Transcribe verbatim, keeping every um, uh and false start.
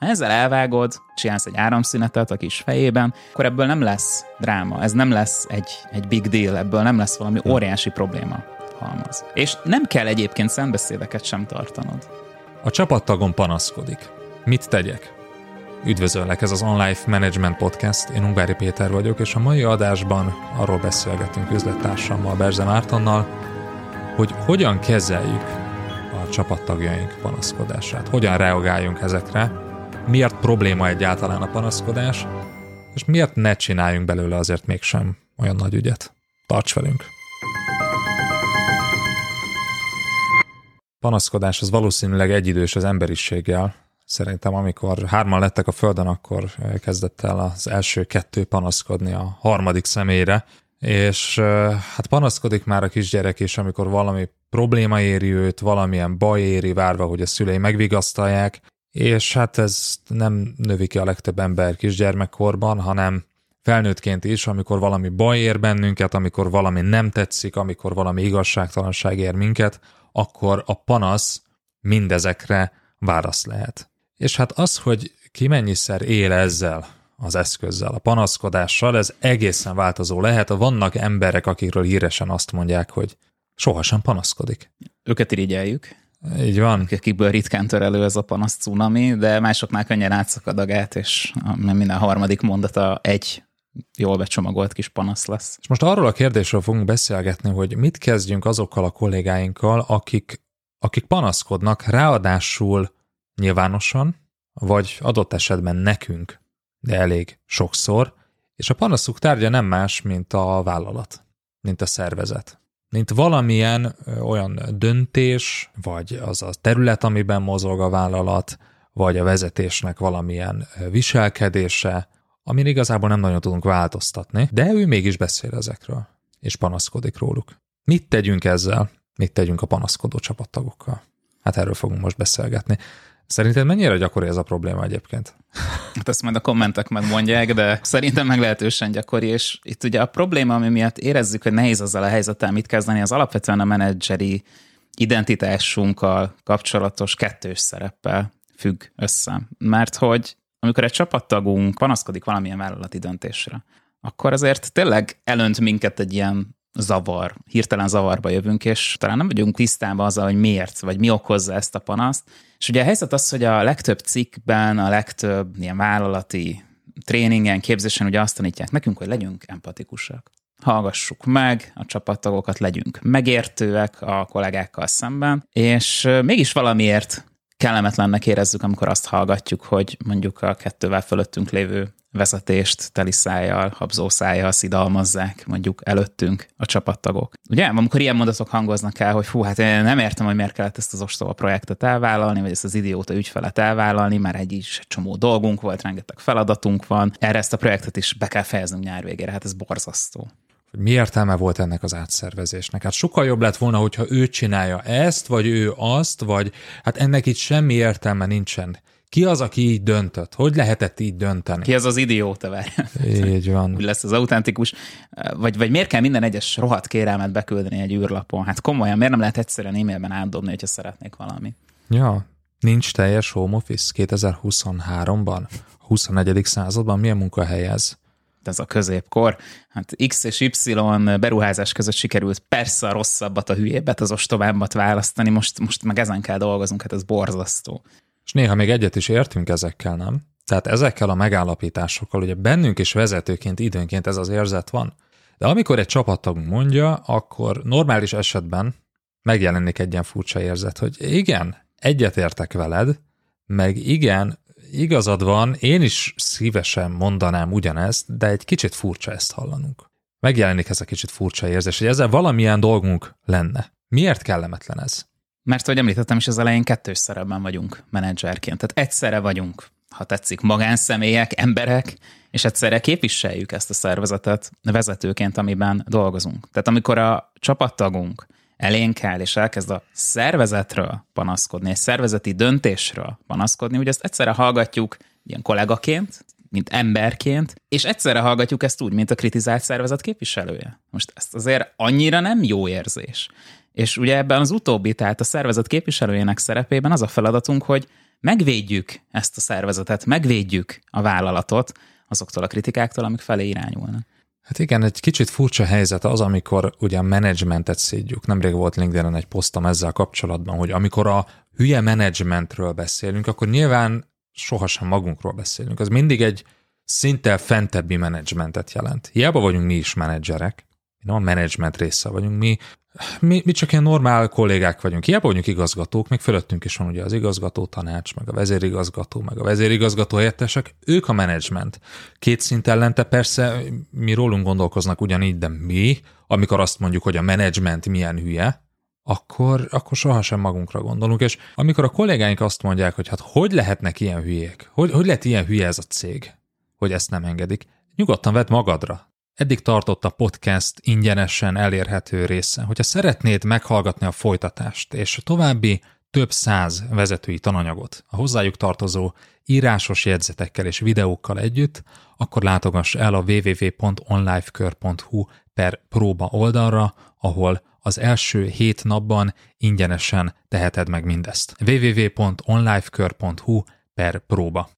Ha ezzel elvágod, csinálsz egy áramszünetet a kis fejében, akkor ebből nem lesz dráma, ez nem lesz egy, egy big deal, ebből nem lesz valami óriási probléma halmaz. És nem kell egyébként szembeszédeket sem tartanod. A csapattagon panaszkodik. Mit tegyek? Üdvözöllek, ez az Onlife Management Podcast, én Ungári Péter vagyok, és a mai adásban arról beszélgetünk üzlettársammal, Berze Mártonnal, hogy hogyan kezeljük a csapattagjaink panaszkodását, hogyan reagáljunk ezekre, miért probléma egyáltalán a panaszkodás, és miért ne csináljunk belőle azért mégsem olyan nagy ügyet. Tarts velünk! Panaszkodás az valószínűleg egyidős az emberiséggel. Szerintem amikor hárman lettek a Földön, akkor kezdett el az első kettő panaszkodni a harmadik személyre, és hát panaszkodik már a kisgyerek is, amikor valami probléma éri őt, valamilyen baj éri, várva, hogy a szülei megvigasztalják, és hát ez nem növi ki a legtöbb ember kisgyermekkorban, hanem felnőttként is, amikor valami baj ér bennünket, amikor valami nem tetszik, amikor valami igazságtalanság ér minket, akkor a panasz mindezekre válasz lehet. És hát az, hogy ki mennyiszer él ezzel az eszközzel, a panaszkodással, ez egészen változó lehet. Vannak emberek, akikről híresen azt mondják, hogy sohasem panaszkodik. Őket irigyeljük. Így van. Akikből ritkán tör elő ez a panasz cunami, de másoknál könnyen átszakad a gát, és minden harmadik mondata egy jól becsomagolt kis panasz lesz. És most arról a kérdésről fogunk beszélgetni, hogy mit kezdjünk azokkal a kollégáinkkal, akik, akik panaszkodnak, ráadásul nyilvánosan, vagy adott esetben nekünk, de elég sokszor, és a panaszuk tárgya nem más, mint a vállalat, mint a szervezet. Mint valamilyen olyan döntés, vagy az a terület, amiben mozog a vállalat, vagy a vezetésnek valamilyen viselkedése, amin igazából nem nagyon tudunk változtatni, de ő mégis beszél ezekről, és panaszkodik róluk. Mit tegyünk ezzel? Mit tegyünk a panaszkodó csapattagokkal? Hát erről fogunk most beszélgetni. Szerinted mennyire gyakori ez a probléma egyébként? Hát ezt majd a kommentek megmondják, de szerintem meglehetősen gyakori, és itt ugye a probléma, ami miatt érezzük, hogy nehéz azzal a helyzettel mit kezdeni, az alapvetően a menedzseri identitásunkkal kapcsolatos kettős szereppel függ össze. Mert hogy amikor egy csapattagunk panaszkodik valamilyen vállalati döntésre, akkor azért tényleg elönt minket egy ilyen zavar, hirtelen zavarba jövünk, és talán nem vagyunk tisztában azzal, hogy miért, vagy mi okozza ezt a panaszt. És ugye a helyzet az, hogy a legtöbb cikkben, a legtöbb ilyen vállalati tréningen, képzésen ugye azt tanítják nekünk, hogy legyünk empatikusak. Hallgassuk meg a csapattagokat, legyünk megértőek a kollégákkal szemben, és mégis valamiért kellemetlennek érezzük, amikor azt hallgatjuk, hogy mondjuk a kettővel fölöttünk lévő vezetést teli szájjal, habzó szájjal szidalmazzák mondjuk előttünk a csapattagok. Ugye, amikor ilyen mondatok hangoznak el, hogy hú, hát én nem értem, hogy miért kellett ezt az ostoba projektet elvállalni, vagy ezt az idióta ügyfelet elvállalni, már egy is egy csomó dolgunk volt, rengeteg feladatunk van, erre ezt a projektet is be kell fejeznünk nyár végére, hát ez borzasztó. Mi értelme volt ennek az átszervezésnek? Hát sokkal jobb lett volna, hogyha ő csinálja ezt, vagy ő azt, vagy hát ennek itt semmi értelme nincsen. Ki az, aki így döntött? Hogy lehetett így dönteni? Ki az az idióta, várjál? Így van. Úgy lesz az autentikus. Vagy, vagy miért kell minden egyes rohadt kérelmet beküldeni egy űrlapon? Hát komolyan, miért nem lehet egyszerűen e-mailben átdobni, hogyha szeretnék valamit? Ja, nincs teljes home office kétezer-huszonháromban, a huszonegyedik században milyen munkahely ez? Ez a középkor. Hát X és Y beruházás között sikerült persze a rosszabbat, a hülyébbet, az ostobábbat választani, most, most meg ezen kell dolgozunk, hát ez borzasztó. És néha még egyet is értünk ezekkel, nem? Tehát ezekkel a megállapításokkal, ugye bennünk is vezetőként időnként ez az érzet van. De amikor egy csapattagunk mondja, akkor normális esetben megjelenik egy ilyen furcsa érzet, hogy igen, egyetértek veled, meg igen, igazad van, én is szívesen mondanám ugyanezt, de egy kicsit furcsa ezt hallanunk. Megjelenik ez a kicsit furcsa érzés, hogy ezzel valamilyen dolgunk lenne. Miért kellemetlen ez? Mert, ahogy említettem is, az elején kettős szerepben vagyunk menedzserként. Tehát egyszerre vagyunk ha tetszik, magánszemélyek, emberek, és egyszerre képviseljük ezt a szervezetet vezetőként, amiben dolgozunk. Tehát amikor a csapattagunk elénk áll és elkezd a szervezetről panaszkodni, egy szervezeti döntésről panaszkodni, ugye ezt egyszerre hallgatjuk ilyen kollégaként, mint emberként, és egyszerre hallgatjuk ezt úgy, mint a kritizált szervezet képviselője. Most ezt azért annyira nem jó érzés. És ugye ebben az utóbbi, tehát a szervezet képviselőjének szerepében az a feladatunk, hogy megvédjük ezt a szervezetet, megvédjük a vállalatot azoktól a kritikáktól, amik felé irányulnak. Hát igen, egy kicsit furcsa helyzet az, amikor ugye a menedzsmentet szídjuk. Nemrég volt LinkedIn-en egy posztom ezzel kapcsolatban, hogy amikor a hülye menedzsmentről beszélünk, akkor nyilván sohasem magunkról beszélünk. Az mindig egy szinttel fentebbi menedzsmentet jelent. Hiába vagyunk mi is menedzserek, mi nem a menedzsment része vagyunk, mi, mi, mi csak ilyen normál kollégák vagyunk. Hiába vagyunk igazgatók, még fölöttünk is van ugye az igazgató tanács, meg a vezérigazgató, meg a vezérigazgató helyettesek, ők a menedzsment. Két szint ellente persze mi rólunk gondolkoznak ugyanígy, de mi, amikor azt mondjuk, hogy a menedzsment milyen hülye, Akkor, akkor sohasem magunkra gondolunk, és amikor a kollégáink azt mondják, hogy hát hogy lehetnek ilyen hülyék, hogy, hogy lehet ilyen hülye ez a cég, hogy ezt nem engedik, nyugodtan vedd magadra. Eddig tartott a podcast ingyenesen elérhető része. Hogyha szeretnéd meghallgatni a folytatást, és további több száz vezetői tananyagot a hozzájuk tartozó írásos jegyzetekkel és videókkal együtt, akkor látogass el a double-u double-u double-u pont onlifekor pont hu per próba oldalra, ahol az első hét napban ingyenesen teheted meg mindezt. double-u double-u double-u pont onlifekor pont hu per próba.